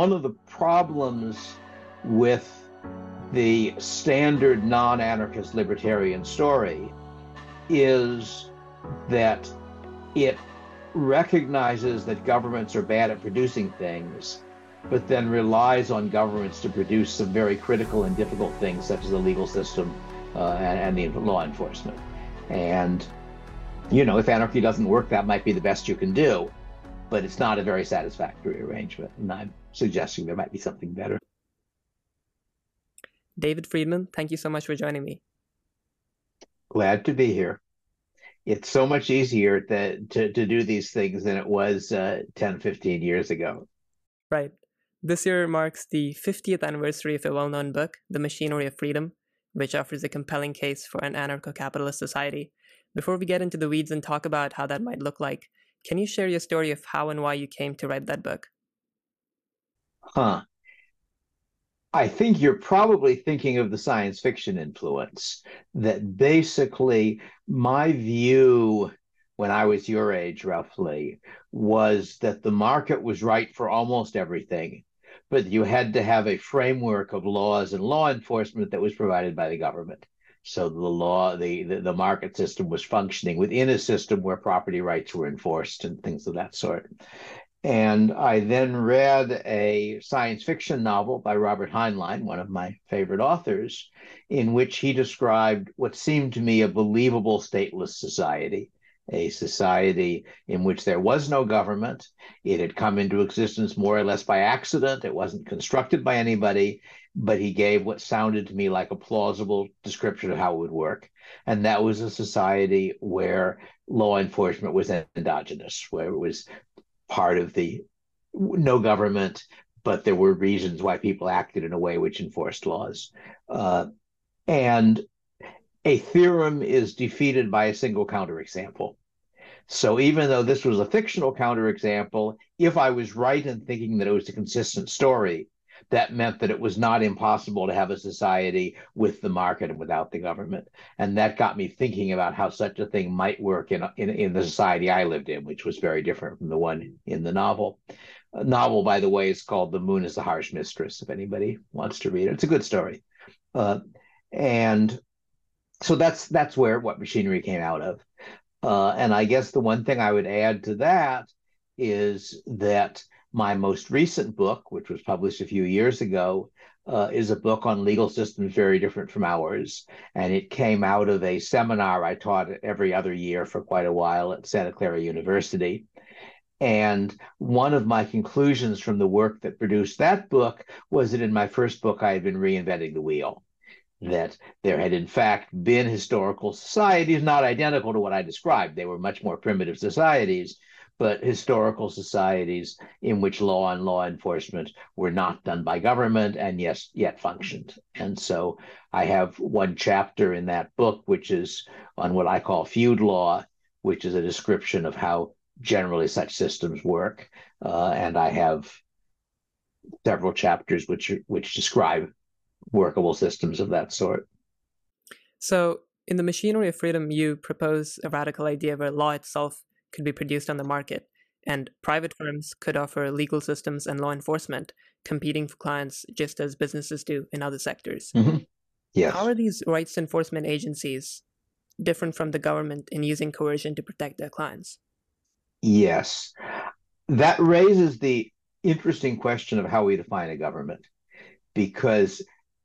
One of the problems with the standard non-anarchist libertarian story is that it recognizes that governments are bad at producing things, but then relies on governments to produce some very critical and difficult things, such as the legal system and the law enforcement. And, you know, if anarchy doesn't work, that might be the best you can do, but it's not a very satisfactory arrangement. And I'm suggesting there might be something better. David Friedman, thank you so much for joining me. Glad to be here. It's so much easier to do these things than it was 10, 15 years ago. Right. This year marks the 50th anniversary of a well-known book, The Machinery of Freedom, which offers a compelling case for an anarcho-capitalist society. Before we get into the weeds and talk about how that might look like, can you share your story of how and why you came to write that book? I think you're probably thinking of the science fiction influence, that basically my view when I was your age roughly was that the market was right for almost everything, but you had to have a framework of laws and law enforcement that was provided by the government. So the law, the market system was functioning within a system where property rights were enforced and things of that sort. And I then read a science fiction novel by Robert Heinlein, one of my favorite authors, in which he described what seemed to me a believable stateless society, a society in which there was no government. It had come into existence more or less by accident. It wasn't constructed by anybody, but he gave what sounded to me like a plausible description of how it would work. And that was a society where law enforcement was endogenous, where it was part of the no government, but there were reasons why people acted in a way which enforced laws. And a theorem is defeated by a single counterexample. So even though this was a fictional counterexample, if I was right in thinking that it was a consistent story, that meant that it was not impossible to have a society with the market and without the government. And that got me thinking about how such a thing might work in the society I lived in, which was very different from the one in the novel. A novel, by the way, is called The Moon is a Harsh Mistress, if anybody wants to read it. It's a good story. And so that's where What Machinery came out of. And I guess the one thing I would add to that is that my most recent book, which was published a few years ago, is a book on legal systems very different from ours. And it came out of a seminar I taught every other year for quite a while at Santa Clara University. And one of my conclusions from the work that produced that book was that in my first book, I had been reinventing the wheel, that there had in fact been historical societies, not identical to what I described. They were much more primitive societies, but historical societies in which law and law enforcement were not done by government and yes, yet functioned. And so I have one chapter in that book, which is on what I call feud law, which is a description of how generally such systems work. And I have several chapters which describe workable systems of that sort. So in The Machinery of Freedom, you propose a radical idea where law itself could be produced on the market, and private firms could offer legal systems and law enforcement, competing for clients just as businesses do in other sectors. Mm-hmm. Yes. How are these rights enforcement agencies different from the government in using coercion to protect their clients? Yes. That raises the interesting question of how we define a government, because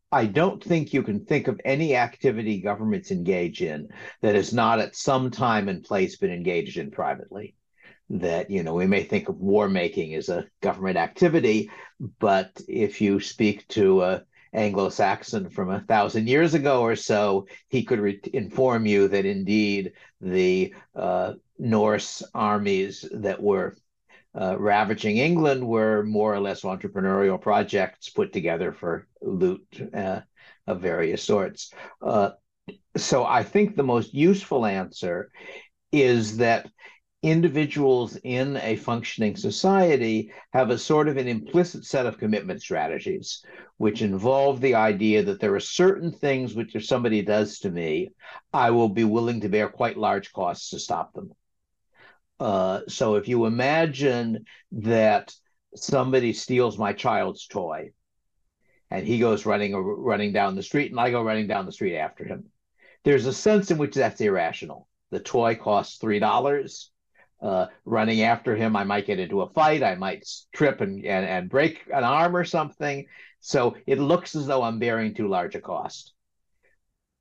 I don't think you can think of any activity governments engage in that has not at some time and place been engaged in privately. That, you know, we may think of war making as a government activity, but if you speak to an Anglo-Saxon from 1,000 years ago or so, he could inform you that indeed the Norse armies that were ravaging England were more or less entrepreneurial projects put together for loot of various sorts. So I think the most useful answer is that individuals in a functioning society have a sort of an implicit set of commitment strategies, which involve the idea that there are certain things which if somebody does to me, I will be willing to bear quite large costs to stop them. So if you imagine that somebody steals my child's toy, and he goes running down the street, and I go running down the street after him. There's a sense in which that's irrational. The toy costs $3. Running after him, I might get into a fight. I might trip and break an arm or something. So it looks as though I'm bearing too large a cost.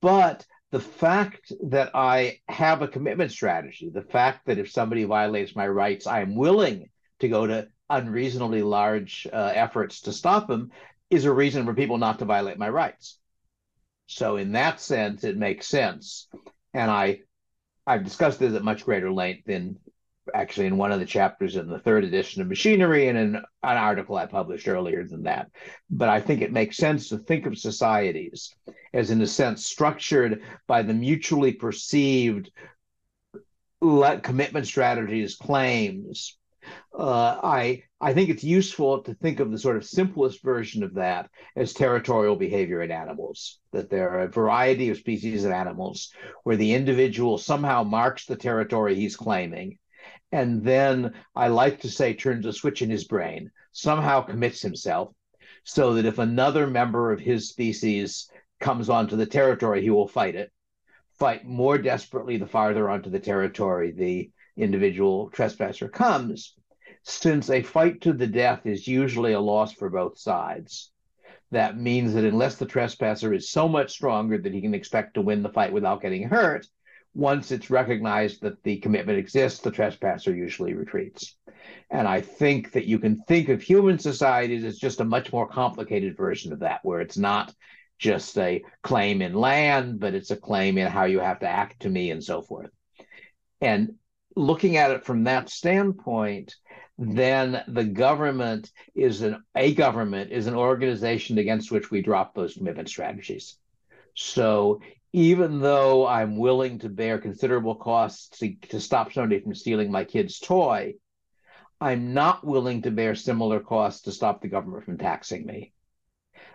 But the fact that I have a commitment strategy, the fact that if somebody violates my rights, I'm willing to go to unreasonably large efforts to stop them, is a reason for people not to violate my rights. So in that sense, it makes sense. And I've discussed this at much greater length in one of the chapters in the third edition of Machinery and in an article I published earlier than that. But I think it makes sense to think of societies as, in a sense, structured by the mutually perceived commitment strategies, claims. I think it's useful to think of the sort of simplest version of that as territorial behavior in animals, that there are a variety of species of animals where the individual somehow marks the territory he's claiming, and then, I like to say, turns a switch in his brain, somehow commits himself, so that if another member of his species comes onto the territory, he will fight more desperately the farther onto the territory the individual trespasser comes, since a fight to the death is usually a loss for both sides. That means that unless the trespasser is so much stronger that he can expect to win the fight without getting hurt, once it's recognized that the commitment exists, the trespasser usually retreats. And I think that you can think of human societies as just a much more complicated version of that, where it's not just a claim in land, but it's a claim in how you have to act to me and so forth. And looking at it from that standpoint, then the government is an organization against which we drop those commitment strategies. So even though I'm willing to bear considerable costs to stop somebody from stealing my kid's toy, I'm not willing to bear similar costs to stop the government from taxing me.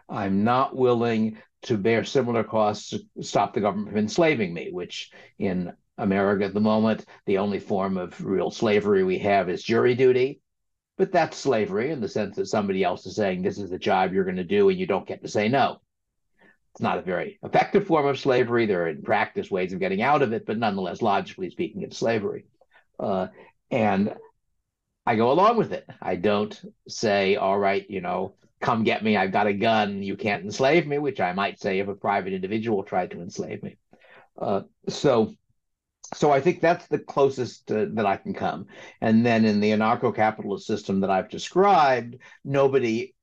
I'm not willing to bear similar costs to stop the government from enslaving me, which in America at the moment, the only form of real slavery we have is jury duty. But that's slavery in the sense that somebody else is saying, this is the job you're going to do and you don't get to say no. It's not a very effective form of slavery. There are, in practice, ways of getting out of it, but nonetheless, logically speaking, it's slavery. And I go along with it. I don't say, all right, come get me. I've got a gun. You can't enslave me, which I might say if a private individual tried to enslave me. So I think that's the closest that I can come. And then in the anarcho-capitalist system that I've described, nobody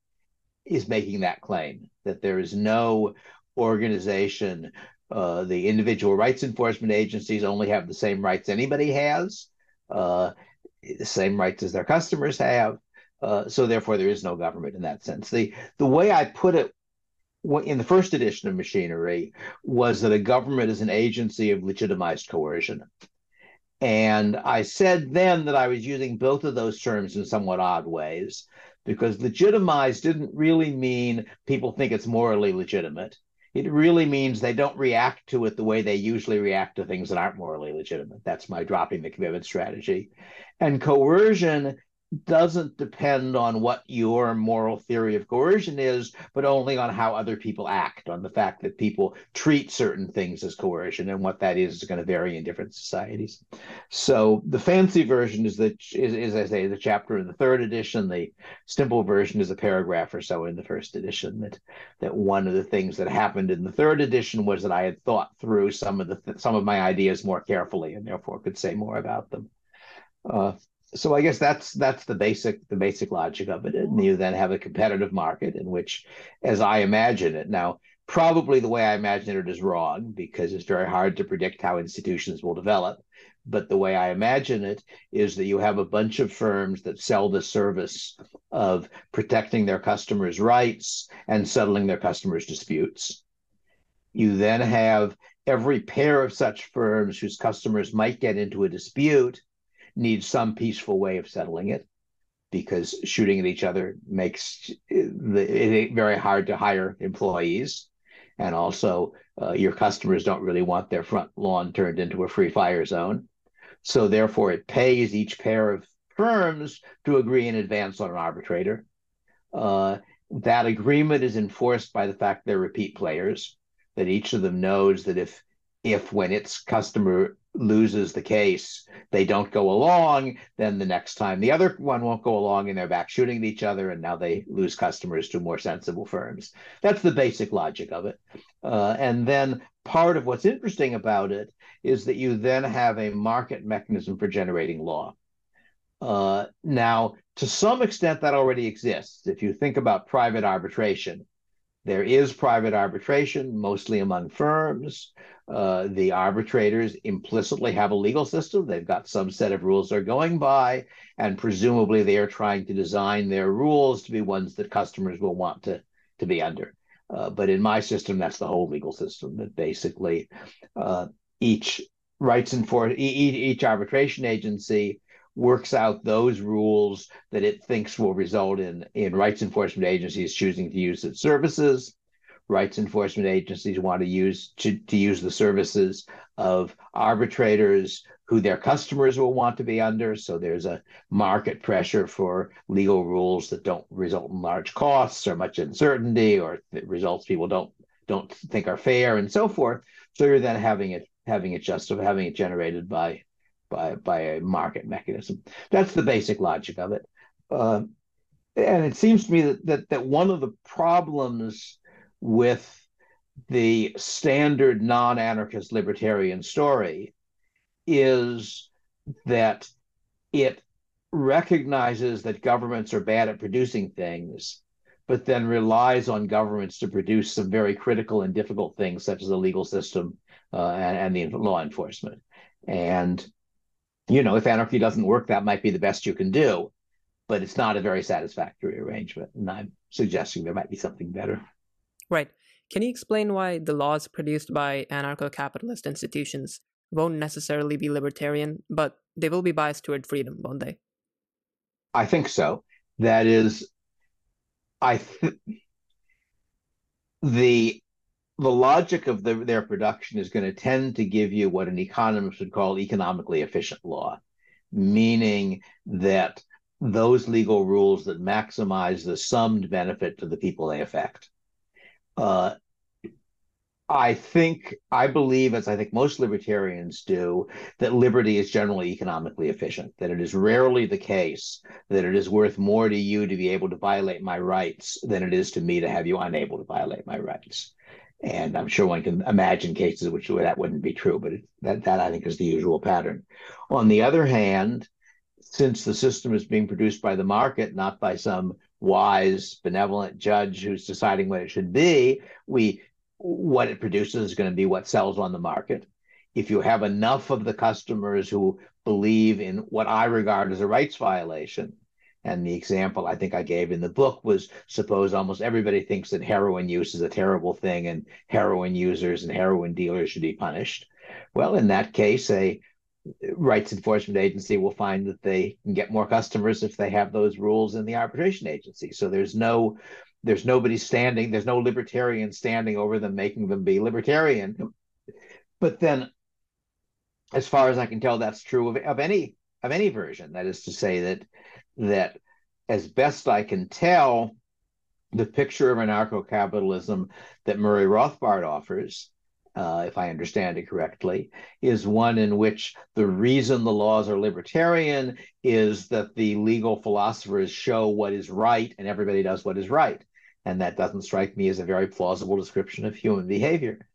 is making that claim, that there is no organization. The individual rights enforcement agencies only have the same rights anybody has, the same rights as their customers have. So therefore, there is no government in that sense. The way I put it in the first edition of Machinery was that a government is an agency of legitimized coercion. And I said then that I was using both of those terms in somewhat odd ways, because legitimized didn't really mean people think it's morally legitimate. It really means they don't react to it the way they usually react to things that aren't morally legitimate. That's my dropping the commitment strategy. And coercion doesn't depend on what your moral theory of coercion is, but only on how other people act, on the fact that people treat certain things as coercion, and what that is going to vary in different societies. So the fancy version is I say, the chapter in the third edition. The simple version is a paragraph or so in the first edition. That one of the things that happened in the third edition was that I had thought through some of my ideas more carefully, and therefore could say more about them. So I guess that's the basic logic of it. And you then have a competitive market in which, as I imagine it now, probably the way I imagine it is wrong, because it's very hard to predict how institutions will develop. But the way I imagine it is that you have a bunch of firms that sell the service of protecting their customers' rights and settling their customers' disputes. You then have every pair of such firms whose customers might get into a dispute need some peaceful way of settling it, because shooting at each other makes it very hard to hire employees. And also your customers don't really want their front lawn turned into a free fire zone. So therefore it pays each pair of firms to agree in advance on an arbitrator. That agreement is enforced by the fact they're repeat players, that each of them knows that if when its customer loses the case, they don't go along, then the next time the other one won't go along and they're back shooting at each other, and now they lose customers to more sensible firms. That's the basic logic of it. And then part of what's interesting about it is that you then have a market mechanism for generating law. Now, to some extent, that already exists. If you think about private arbitration, there is private arbitration, mostly among firms. The arbitrators implicitly have a legal system. They've got some set of rules they're going by, and presumably they are trying to design their rules to be ones that customers will want to be under. But in my system, that's the whole legal system, that basically each arbitration agency works out those rules that it thinks will result in rights enforcement agencies choosing to use its services. Rights enforcement agencies want to use the services of arbitrators who their customers will want to be under. So there's a market pressure for legal rules that don't result in large costs or much uncertainty, or that results people don't think are fair, and so forth. So you're then having it generated by a market mechanism. That's the basic logic of it. And it seems to me that one of the problems with the standard non-anarchist libertarian story is that it recognizes that governments are bad at producing things, but then relies on governments to produce some very critical and difficult things, such as the legal system and the law enforcement. And if anarchy doesn't work, that might be the best you can do, but it's not a very satisfactory arrangement. And I'm suggesting there might be something better. Right. Can you explain why the laws produced by anarcho-capitalist institutions won't necessarily be libertarian, but they will be biased toward freedom, won't they? I think so. That is, the logic of their production is going to tend to give you what an economist would call economically efficient law, meaning that those legal rules that maximize the summed benefit to the people they affect. I believe, as I think most libertarians do, that liberty is generally economically efficient, that it is rarely the case that it is worth more to you to be able to violate my rights than it is to me to have you unable to violate my rights. And I'm sure one can imagine cases in which that wouldn't be true, but that I think is the usual pattern. On the other hand, since the system is being produced by the market, not by some wise, benevolent judge who's deciding what it should be, what it produces is going to be what sells on the market. If you have enough of the customers who believe in what I regard as a rights violation, and the example I think I gave in the book was, suppose almost everybody thinks that heroin use is a terrible thing and heroin users and heroin dealers should be punished. Well, in that case, a rights enforcement agency will find that they can get more customers if they have those rules in the arbitration agency. So there's no libertarian standing over them, making them be libertarian. But then, as far as I can tell, that's true of any version. That is to say that as best I can tell, the picture of anarcho-capitalism that Murray Rothbard offers, if I understand it correctly, is one in which the reason the laws are libertarian is that the legal philosophers show what is right and everybody does what is right. And that doesn't strike me as a very plausible description of human behavior.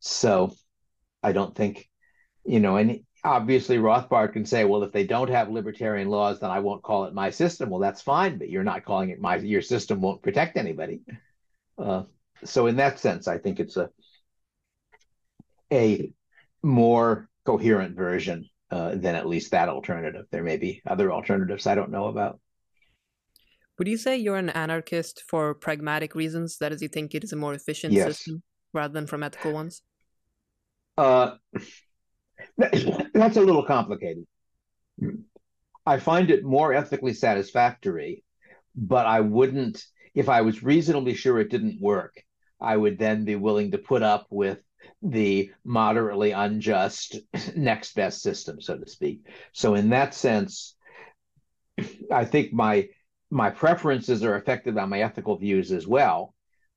So I don't think, and obviously Rothbard can say, well, if they don't have libertarian laws, then I won't call it my system. Well, that's fine, but you're not calling it your system won't protect anybody. So in that sense, I think it's a more coherent version than at least that alternative. There may be other alternatives I don't know about. Would you say you're an anarchist for pragmatic reasons? That is, you think it is a more efficient system rather than from ethical ones? That's a little complicated. I find it more ethically satisfactory, but I wouldn't, if I was reasonably sure it didn't work, I would then be willing to put up with the moderately unjust next best system, so to speak. So in that sense, I think my preferences are affected by my ethical views as well,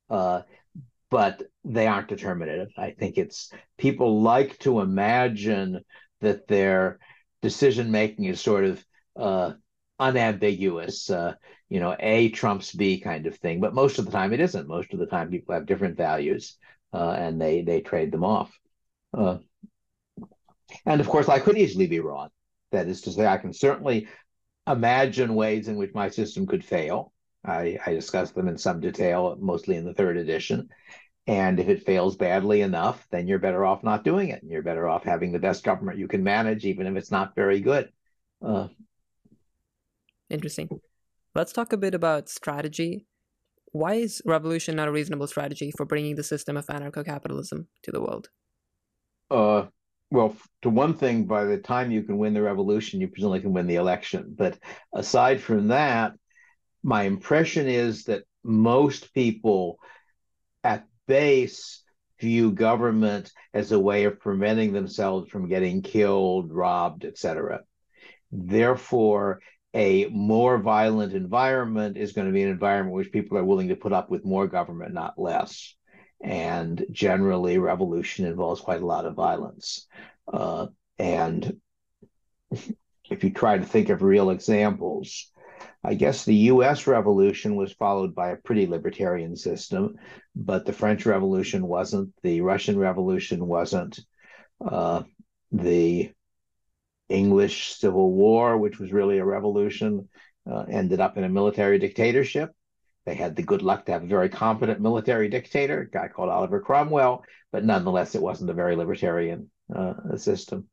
but they aren't determinative. I think it's people like to imagine that their decision making is sort of unambiguous, A trumps B kind of thing. But most of the time it isn't. Most of the time people have different values and they trade them off. And of course, I could easily be wrong. That is to say, I can certainly imagine ways in which my system could fail. I discuss them in some detail, mostly in the third edition. And if it fails badly enough, then you're better off not doing it. And you're better off having the best government you can manage, even if it's not very good. Interesting. Let's talk a bit about strategy. Why is revolution not a reasonable strategy for bringing the system of anarcho-capitalism to the world? Well, to one thing, by the time you can win the revolution, you presumably can win the election. But aside from that, my impression is that most people at base view government as a way of preventing themselves from getting killed, robbed, etc. Therefore, a more violent environment is going to be an environment which people are willing to put up with more government, not less. And generally, revolution involves quite a lot of violence. And if you try to think of real examples, I guess the U.S. Revolution was followed by a pretty libertarian system, but the French Revolution wasn't, the Russian Revolution wasn't, the English Civil War, which was really a revolution, ended up in a military dictatorship. They had the good luck to have a very competent military dictator, a guy called Oliver Cromwell, but nonetheless, it wasn't a very libertarian system.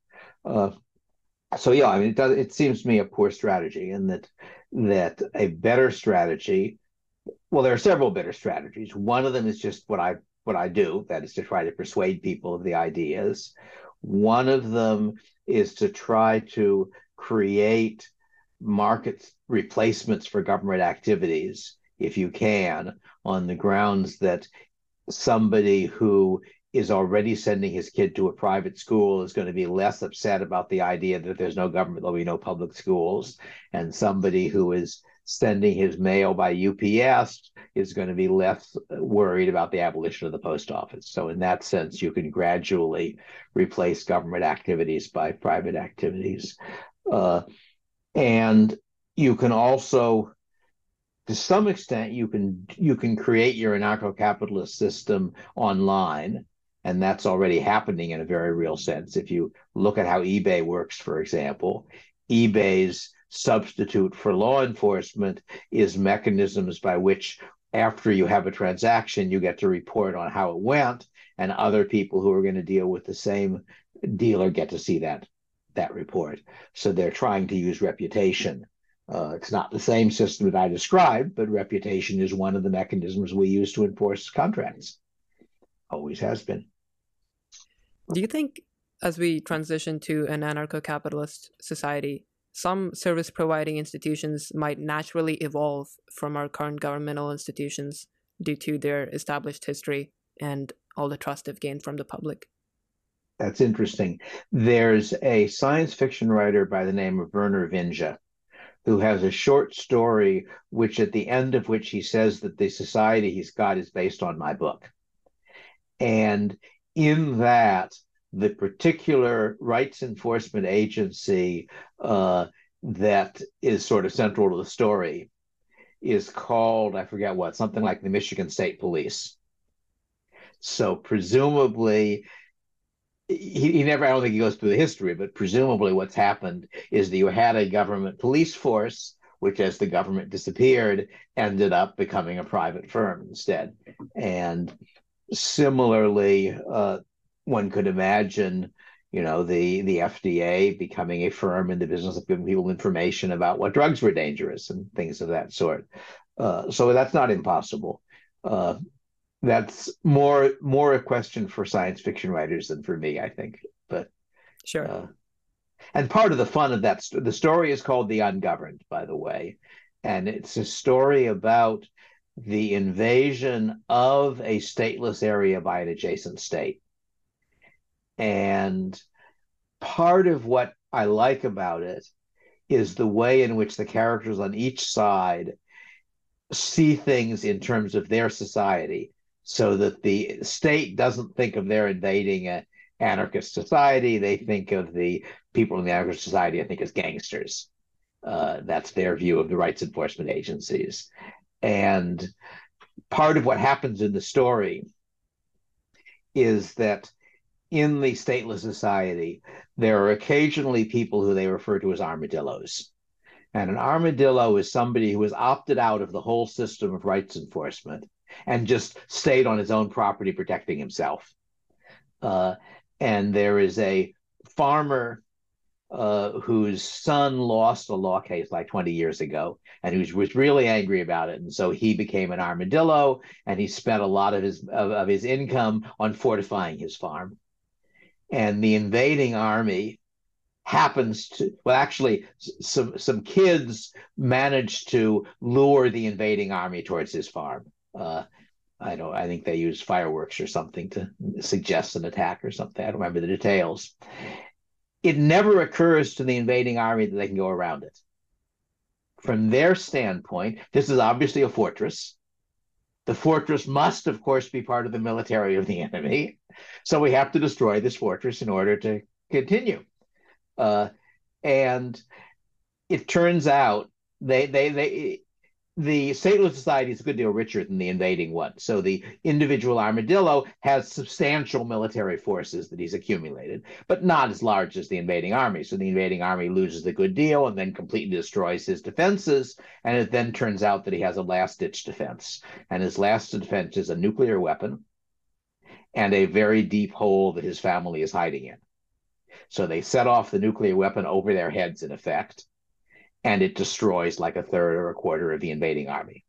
It seems to me a poor strategy, and that a better strategy. Well, there are several better strategies. One of them is just what I do, that is to try to persuade people of the ideas. One of them is to try to create market replacements for government activities, if you can, on the grounds that somebody who is already sending his kid to a private school is going to be less upset about the idea that there's no government, there'll be no public schools. And somebody who is sending his mail by UPS is going to be less worried about the abolition of the post office. So in that sense, you can gradually replace government activities by private activities. And you can also, to some extent, you can create your anarcho-capitalist system online. And that's already happening in a very real sense. If you look at how eBay works, for example, eBay's substitute for law enforcement is mechanisms by which, after you have a transaction, you get to report on how it went, and other people who are going to deal with the same dealer get to see that report. So they're trying to use reputation. It's not the same system that I described, but reputation is one of the mechanisms we use to enforce contracts. Always has been. Do you think, as we transition to an anarcho-capitalist society, some service-providing institutions might naturally evolve from our current governmental institutions due to their established history and all the trust they've gained from the public? That's interesting. There's a science fiction writer by the name of Vernor Vinge, who has a short story, which at the end of which he says that the society he's got is based on my book. And in that, the particular rights enforcement agency that is sort of central to the story is called, I forget what, something like the Michigan State Police. So presumably, I don't think he goes through the history, but presumably what's happened is that you had a government police force, which as the government disappeared, ended up becoming a private firm instead. And similarly, one could imagine, the FDA becoming a firm in the business of giving people information about what drugs were dangerous and things of that sort. So that's not impossible. That's more a question for science fiction writers than for me, I think. But sure. And part of the fun of that, the story is called The Ungoverned, by the way, and it's a story about the invasion of a stateless area by an adjacent state. And part of what I like about it is the way in which the characters on each side see things in terms of their society, so that the state doesn't think of their invading an anarchist society. They think of the people in the anarchist society, I think, as gangsters. That's their view of the rights enforcement agencies. And part of what happens in the story is that in the stateless society, there are occasionally people who they refer to as armadillos. And an armadillo is somebody who has opted out of the whole system of rights enforcement and just stayed on his own property protecting himself. And there is a farmer whose son lost a law case like 20 years ago and who was really angry about it. And so he became an armadillo, and he spent a lot of his income on fortifying his farm. And the invading army happens to, well, actually, some kids managed to lure the invading army towards his farm. I think they used fireworks or something to suggest an attack or something. I don't remember the details. It never occurs to the invading army that they can go around it. From their standpoint, this is obviously a fortress. The fortress must, of course, be part of the military of the enemy. So we have to destroy this fortress in order to continue. And it turns out the stateless society is a good deal richer than the invading one. So the individual armadillo has substantial military forces that he's accumulated, but not as large as the invading army. So the invading army loses a good deal and then completely destroys his defenses. And it then turns out that he has a last-ditch defense. And his last defense is a nuclear weapon and a very deep hole that his family is hiding in. So they set off the nuclear weapon over their heads, in effect, and it destroys like a third or a quarter of the invading army.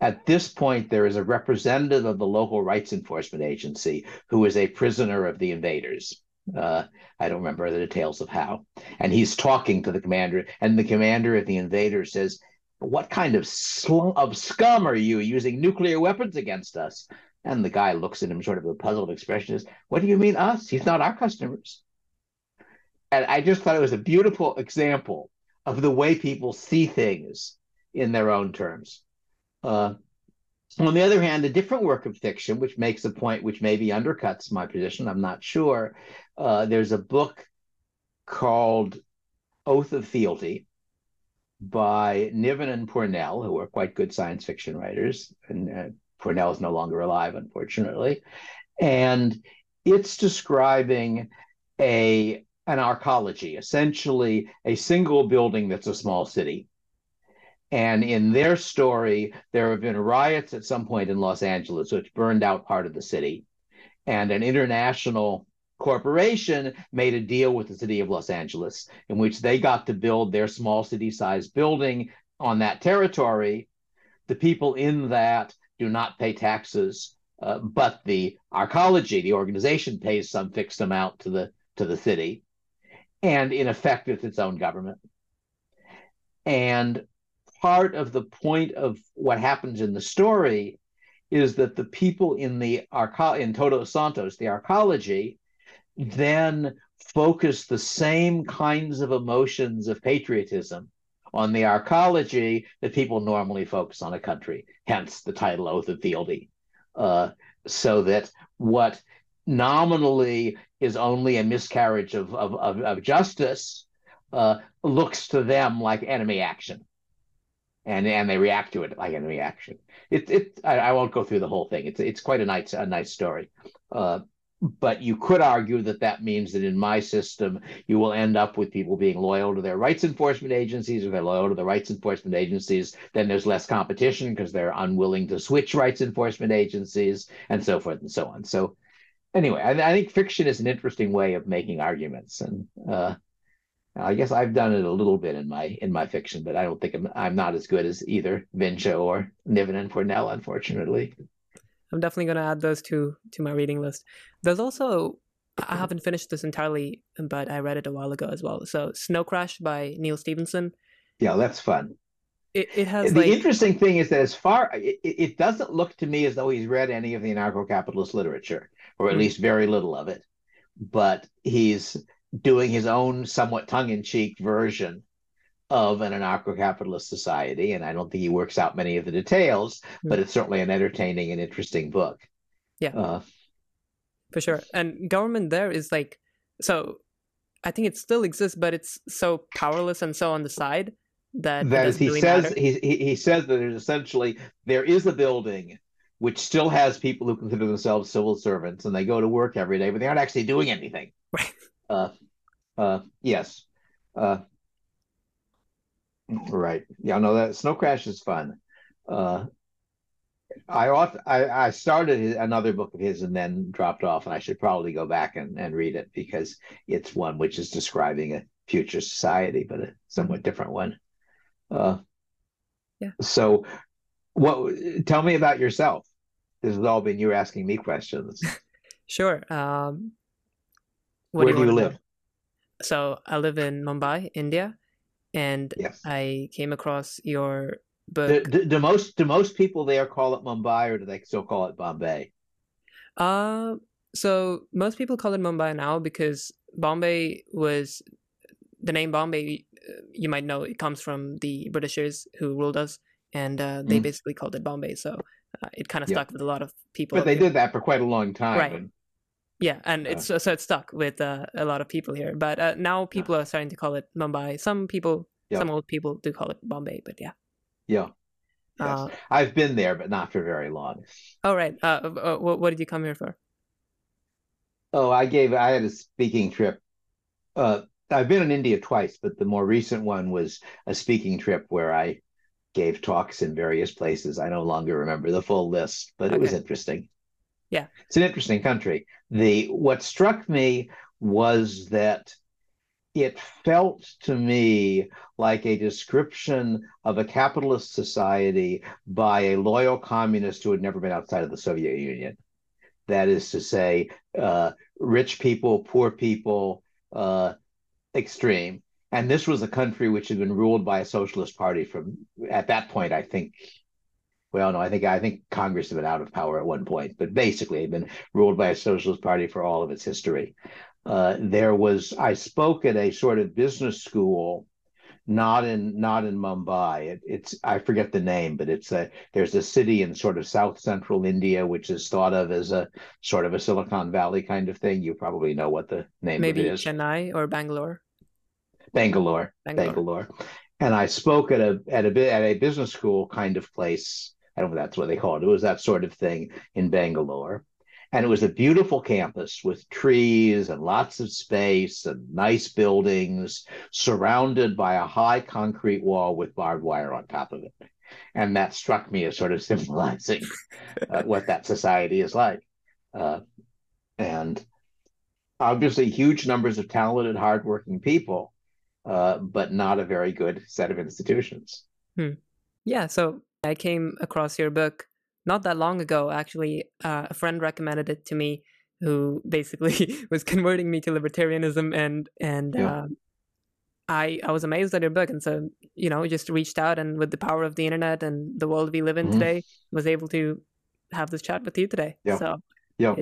At this point, there is a representative of the local rights enforcement agency who is a prisoner of the invaders. I don't remember the details of how. And he's talking to the commander, and the commander of the invaders says, "What kind of scum are you, using nuclear weapons against us?" And the guy looks at him sort of with a puzzled expression, says, "What do you mean us? He's not our customers." And I just thought it was a beautiful example of the way people see things in their own terms. On the other hand, a different work of fiction, which makes a point which maybe undercuts my position, I'm not sure. There's a book called Oath of Fealty by Niven and Pournelle, who are quite good science fiction writers. And Pournelle is no longer alive, unfortunately. And it's describing an arcology, essentially a single building that's a small city. And in their story, there have been riots at some point in Los Angeles, which burned out part of the city. And an international corporation made a deal with the city of Los Angeles, in which they got to build their small city-sized building on that territory. The people in that do not pay taxes, but the arcology, the organization, pays some fixed amount to the city. And in effect, it's its own government. And part of the point of what happens in the story is that the people in Todos Santos, the arcology, then focus the same kinds of emotions of patriotism on the arcology that people normally focus on a country, hence the title Oath of Fealty, so that what nominally is only a miscarriage of justice looks to them like enemy action, and they react to it like enemy action. I won't go through the whole thing. It's quite a nice story, but you could argue that means that in my system you will end up with people being loyal to their rights enforcement agencies. If they're loyal to the rights enforcement agencies, then there's less competition because they're unwilling to switch rights enforcement agencies, and so forth and so on. So anyway, I think fiction is an interesting way of making arguments, and I guess I've done it a little bit in my fiction, but I don't think I'm not as good as either Vinge or Niven and Pournelle, unfortunately. I'm definitely going to add those two to my reading list. There's also, I haven't finished this entirely, but I read it a while ago as well. So Snow Crash by Neal Stephenson. Yeah, that's fun. It has the interesting thing is that it doesn't look to me as though he's read any of the anarcho-capitalist literature, or at least very little of it, but he's doing his own somewhat tongue-in-cheek version of an anarcho-capitalist society, and I don't think he works out many of the details, but it's certainly an entertaining and interesting book. Yeah, for sure. And government there is like, so I think it still exists, but it's so powerless and so on the side that is, he says, he says that there's essentially, there is a building which still has people who consider themselves civil servants, and they go to work every day, but they aren't actually doing anything. Right. Yes. Right. Yeah. No, that Snow Crash is fun. I started another book of his and then dropped off, and I should probably go back and read it, because it's one which is describing a future society, but a somewhat different one. Yeah. So, tell me about yourself. This has all been you asking me questions. Sure. Where do you live? So I live in Mumbai, India, and yes, I came across your book. Do most people there call it Mumbai, or do they still call it Bombay? So most people call it Mumbai now, because Bombay was, the name Bombay, you might know, it comes from the Britishers who ruled us, and they basically called it Bombay. So it kind of stuck with a lot of people. But they did that for quite a long time. Right. Yeah, and so it's stuck with a lot of people here. But now people are starting to call it Mumbai. Some people, some old people do call it Bombay, but yeah. Yes. I've been there, but not for very long. Oh, right. What did you come here for? Oh, I had a speaking trip. I've been in India twice, but the more recent one was a speaking trip where I gave talks in various places. I no longer remember the full list, but it was interesting. Yeah, it's an interesting country. What struck me was that it felt to me like a description of a capitalist society by a loyal communist who had never been outside of the Soviet Union. That is to say, rich people, poor people, extreme. And this was a country which had been ruled by a socialist party from, at that point, I think, I think Congress had been out of power at one point, but basically had been ruled by a socialist party for all of its history. I spoke at a sort of business school, not in Mumbai. It's I forget the name, but there's a city in sort of south central India which is thought of as a sort of a Silicon Valley kind of thing. You probably know what the name of it is. Maybe Chennai or Bangalore. Bangalore. And I spoke at a business school kind of place. I don't know if that's what they called it. It was that sort of thing in Bangalore. And it was a beautiful campus with trees and lots of space and nice buildings, surrounded by a high concrete wall with barbed wire on top of it. And that struck me as sort of symbolizing what that society is like. And obviously huge numbers of talented, hardworking people, but not a very good set of institutions. Yeah, so I came across your book not that long ago, actually. A friend recommended it to me, who basically was converting me to libertarianism, and I was amazed at your book, and so just reached out, and with the power of the internet and the world we live in today, was able to have this chat with you today. To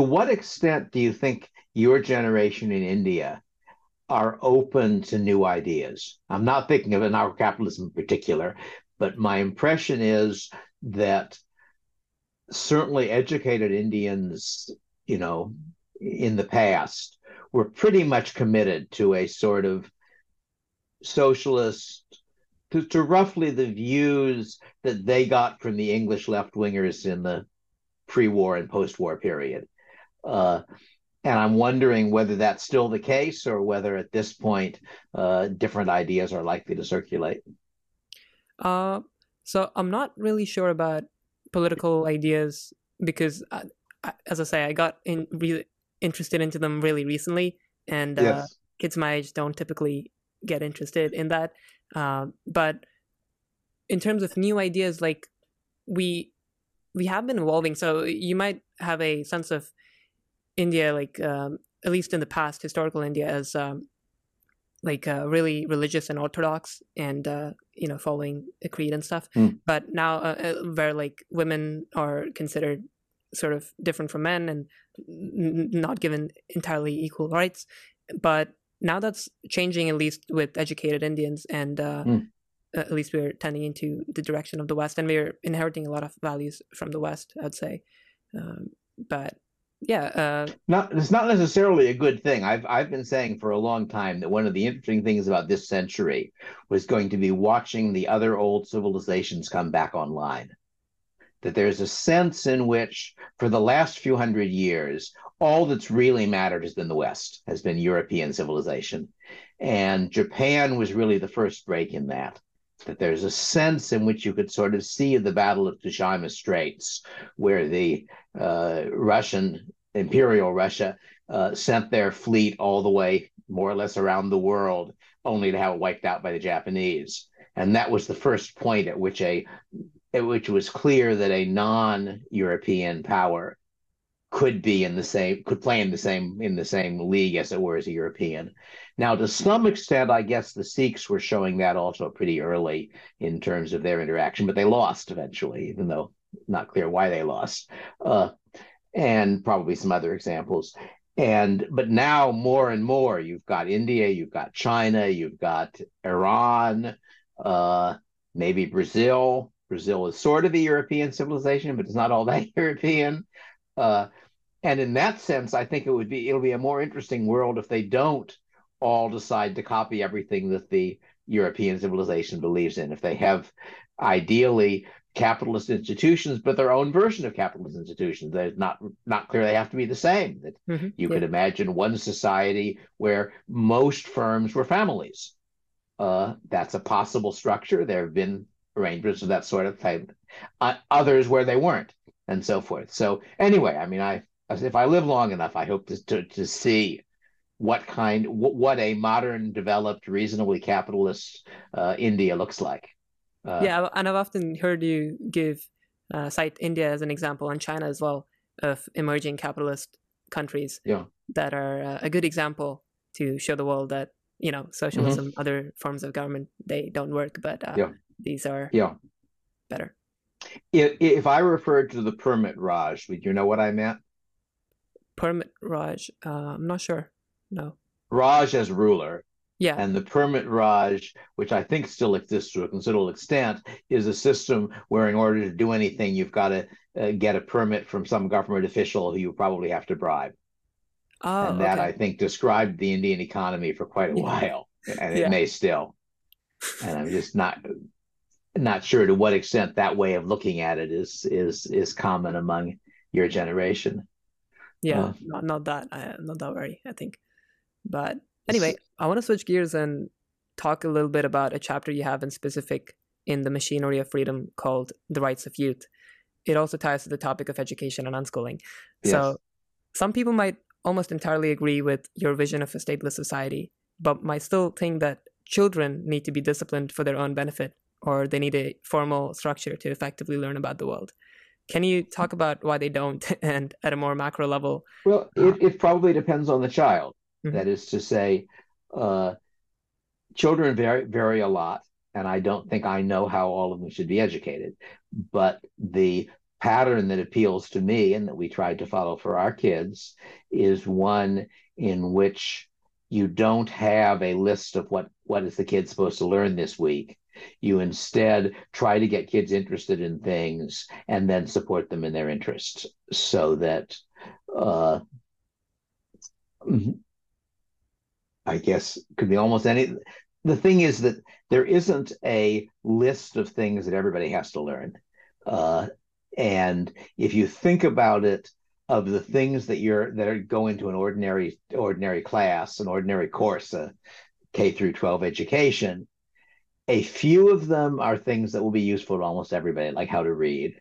what extent do you think your generation in India are open to new ideas? I'm not thinking of anarcho-capitalism in particular, but my impression is that certainly educated Indians, in the past, were pretty much committed to a sort of socialist, to roughly the views that they got from the English left-wingers in the pre-war and post-war period. And I'm wondering whether that's still the case, or whether at this point different ideas are likely to circulate. So I'm not really sure about political ideas, because, as I say, I got really interested into them really recently, and kids my age don't typically get interested in that. But in terms of new ideas, like we have been evolving. So you might have a sense of India, like at least in the past, historical India, as really religious and orthodox, and following a creed and stuff. But now, where like women are considered sort of different from men and not given entirely equal rights, but Now that's changing, at least with educated Indians, and at least we're tending into the direction of the West, and we're inheriting a lot of values from the West, I'd say. But yeah, it's not necessarily a good thing. I've been saying for a long time that one of the interesting things about this century was going to be watching the other old civilizations come back online. That there's a sense in which, for the last few hundred years, all that's really mattered has been the West, has been European civilization. And Japan was really the first break in that. That there's a sense in which you could sort of see the Battle of Tsushima Straits, where the Imperial Russia sent their fleet all the way more or less around the world, only to have it wiped out by the Japanese. And that was the first point at which it was clear that a non-European power could play in the same league, as it were, as a European. Now, to some extent, I guess the Sikhs were showing that also pretty early in terms of their interaction, but they lost eventually, even though not clear why they lost, and probably some other examples. But now more and more, you've got India, you've got China, you've got Iran, maybe Brazil. Brazil is sort of a European civilization, but it's not all that European. And in that sense, I think it'll be a more interesting world if they don't all decide to copy everything that the European civilization believes in. If they have ideally capitalist institutions, but their own version of capitalist institutions, that is not clear they have to be the same. That you could imagine one society where most firms were families. That's a possible structure. There have been arrangements of that sort of type. Others where they weren't, and so forth. So anyway, I mean, if I live long enough, I hope to see what a modern, developed, reasonably capitalist India looks like. And I've often heard you cite India as an example, and China as well, of emerging capitalist countries that are a good example to show the world that, socialism, other forms of government, they don't work, but these are better. If I referred to the Permit Raj, would you know what I meant? Permit Raj, I'm not sure. No. Raj as ruler. Yeah. And the Permit Raj, which I think still exists to a considerable extent, is a system where in order to do anything, you've got to get a permit from some government official who you probably have to bribe. Oh, and that, I think, described the Indian economy for quite a while, and it may still. And I'm just not sure to what extent that way of looking at it is common among your generation. Not that worry, I think. But anyway, I want to switch gears and talk a little bit about a chapter you have in specific in The Machinery of Freedom called The Rights of Youth. It also ties to the topic of education and unschooling. Yes. So some people might almost entirely agree with your vision of a stateless society, but might still think that children need to be disciplined for their own benefit, or they need a formal structure to effectively learn about the world. Can you talk about why they don't, and at a more macro level? Well, it probably depends on the child. Mm-hmm. That is to say, children vary a lot, and I don't think I know how all of them should be educated. But the pattern that appeals to me and that we tried to follow for our kids is one in which you don't have a list of what is the kid supposed to learn this week. You instead try to get kids interested in things and then support them in their interests, so that I guess could be almost any. The thing is that there isn't a list of things that everybody has to learn. And if you think about it, of the things that go into an ordinary class, an ordinary course, a K through 12 education, a few of them are things that will be useful to almost everybody, like how to read,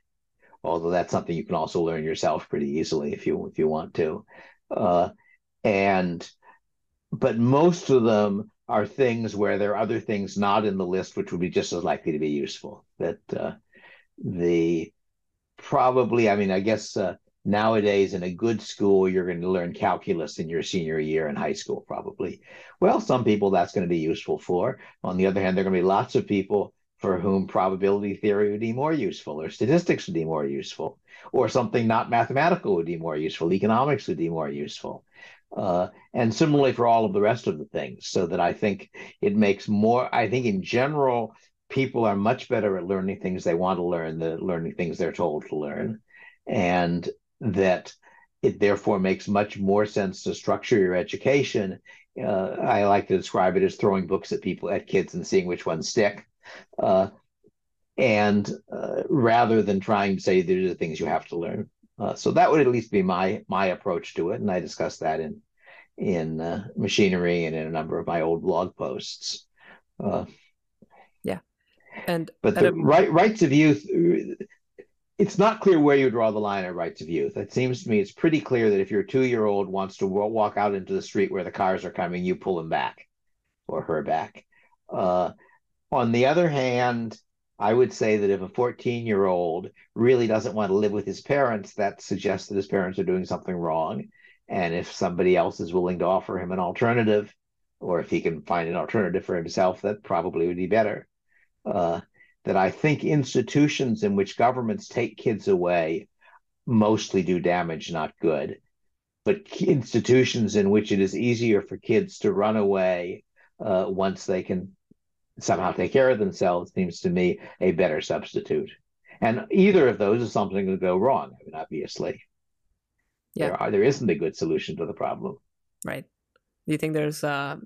although that's something you can also learn yourself pretty easily if you want to. But most of them are things where there are other things not in the list which would be just as likely to be useful. That nowadays in a good school, you're going to learn calculus in your senior year in high school, probably. Well, some people that's going to be useful for. On the other hand, there are going to be lots of people for whom probability theory would be more useful, or statistics would be more useful, or something not mathematical would be more useful, economics would be more useful. And similarly for all of the rest of the things, so that I think it makes more, I think in general, people are much better at learning things they want to learn than learning things they're told to learn. And that it therefore makes much more sense to structure your education. I like to describe it as throwing books at people, at kids, and seeing which ones stick. And rather than trying to say these are the things you have to learn. So that would at least be my approach to it. And I discuss that in Machinery and in a number of my old blog posts. Rights of youth, it's not clear where you draw the line at rights of youth. It seems to me it's pretty clear that if your 2-year-old wants to walk out into the street where the cars are coming, you pull him back or her back. On the other hand, I would say that if a 14-year-old really doesn't want to live with his parents, that suggests that his parents are doing something wrong. And if somebody else is willing to offer him an alternative, or if he can find an alternative for himself, that probably would be better. That I think institutions in which governments take kids away mostly do damage, not good. But institutions in which it is easier for kids to run away once they can somehow take care of themselves seems to me a better substitute. And either of those is something that go wrong, I mean, obviously. Yeah. There isn't a good solution to the problem. Right. Do you think there's room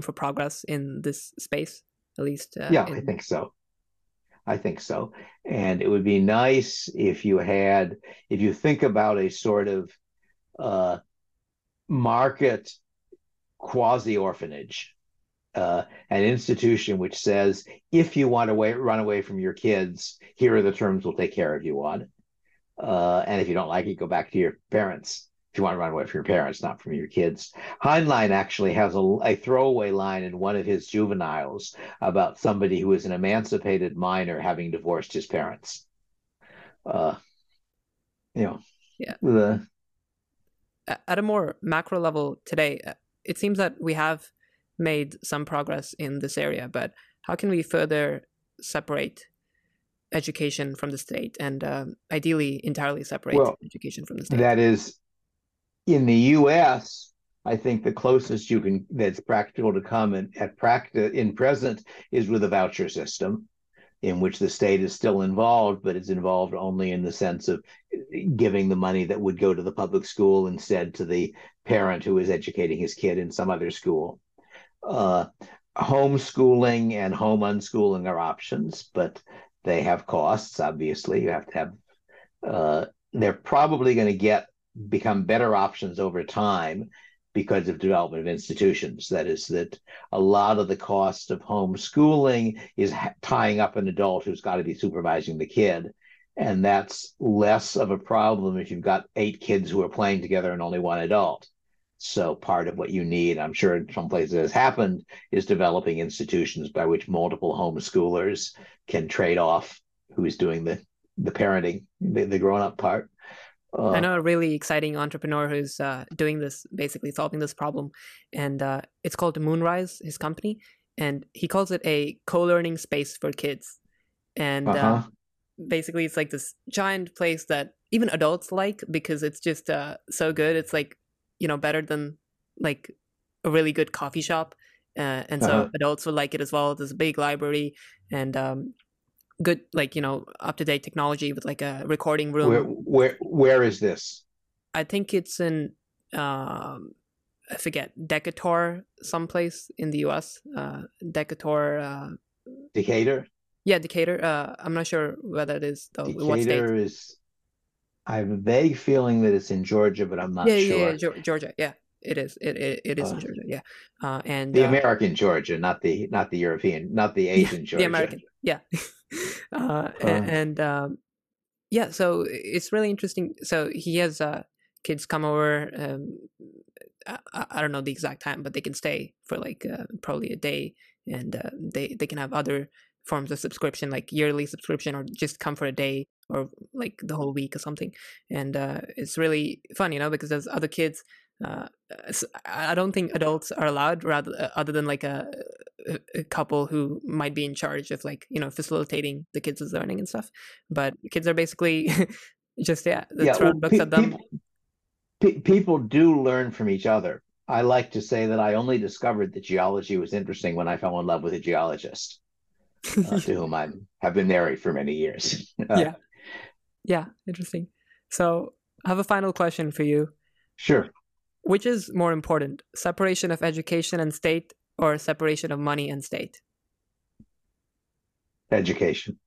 for progress in this space, at least? I think so. And it would be nice if you think about a sort of market quasi-orphanage, an institution which says, if you want to run away from your kids, here are the terms we'll take care of you on. And if you don't like it, go back to your parents. If you want to run away from your parents, not from your kids. Heinlein actually has a throwaway line in one of his juveniles about somebody who is an emancipated minor having divorced his parents. At a more macro level today, it seems that we have made some progress in this area, but how can we further separate education from the state and ideally entirely separate education from the state? That is, in the U.S., I think the closest that's practical to come in present is with a voucher system in which the state is still involved, but it's involved only in the sense of giving the money that would go to the public school instead to the parent who is educating his kid in some other school. Homeschooling and home unschooling are options, but they have costs, obviously. You have to have, they're probably going to become better options over time because of development of institutions. That is, that a lot of the cost of homeschooling is tying up an adult who's got to be supervising the kid. And that's less of a problem if you've got 8 kids who are playing together and only one adult. So part of what you need, I'm sure in some places it has happened, is developing institutions by which multiple homeschoolers can trade off who's doing the parenting, the grown-up part. I know a really exciting entrepreneur who's doing this, basically solving this problem. And it's called Moonrise, his company. And he calls it a co-learning space for kids. And basically it's like this giant place that even adults like because it's just so good. It's like, better than like a really good coffee shop. So adults would like it as well. There's a big library and good, up-to-date technology with like a recording room. Where is this? I think it's in, Decatur, someplace in the U.S. Decatur? Yeah, Decatur. I'm not sure whether it is, though. What state? Decatur is... I have a vague feeling that it's in Georgia, but I'm not sure. Georgia. Yeah, it is. It is in Georgia. Yeah, and the American Georgia, not the European, not the Asian Georgia. The American. Yeah, So it's really interesting. So he has kids come over. I don't know the exact time, but they can stay for like probably a day, and they can have other forms of subscription, like yearly subscription, or just come for a day or like the whole week or something. And it's really fun, because there's other kids. I don't think adults are allowed, other than like a couple who might be in charge of like, facilitating the kids' learning and stuff. But kids are basically just throwing books at them. people do learn from each other. I like to say that I only discovered that geology was interesting when I fell in love with a geologist to whom I have been married for many years. Yeah, interesting. So I have a final question for you. Sure. Which is more important, separation of education and state or separation of money and state? Education.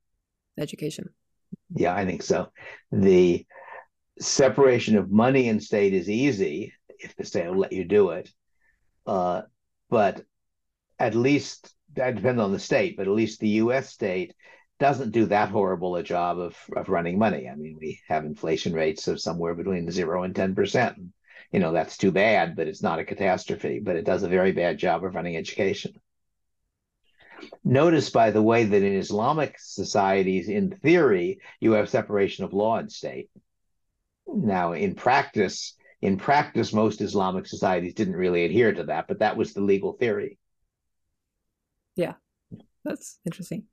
Yeah, I think so. The separation of money and state is easy if the state will let you do it. But at least, that depends on the state, but at least the U.S. state doesn't do that horrible a job of running money. I mean, we have inflation rates of somewhere between 0% and 10%. You know, that's too bad, but it's not a catastrophe, but it does a very bad job of running education. Notice, by the way, that in Islamic societies, in theory, you have separation of law and state. Now, in practice, most Islamic societies didn't really adhere to that, but that was the legal theory. Yeah, that's interesting.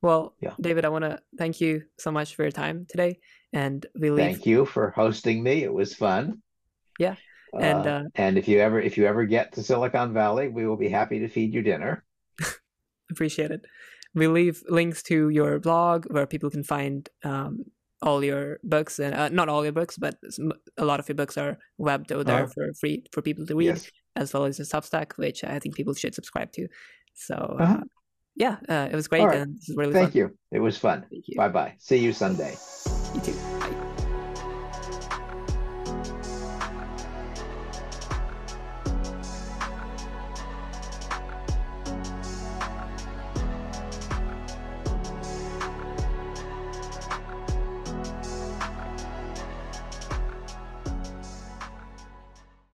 Well, yeah. David, I want to thank you so much for your time today. And we leave. Thank you for hosting me. It was fun. Yeah. And if you ever get to Silicon Valley, we will be happy to feed you dinner. Appreciate it. We leave links to your blog where people can find all your books, and not all your books, but a lot of your books are webbed over there for free for people to read, as well as your Substack, which I think people should subscribe to. So it was great. Right. And it was really fun. Thank you. It was fun. Bye bye. See you Sunday. You too. Bye.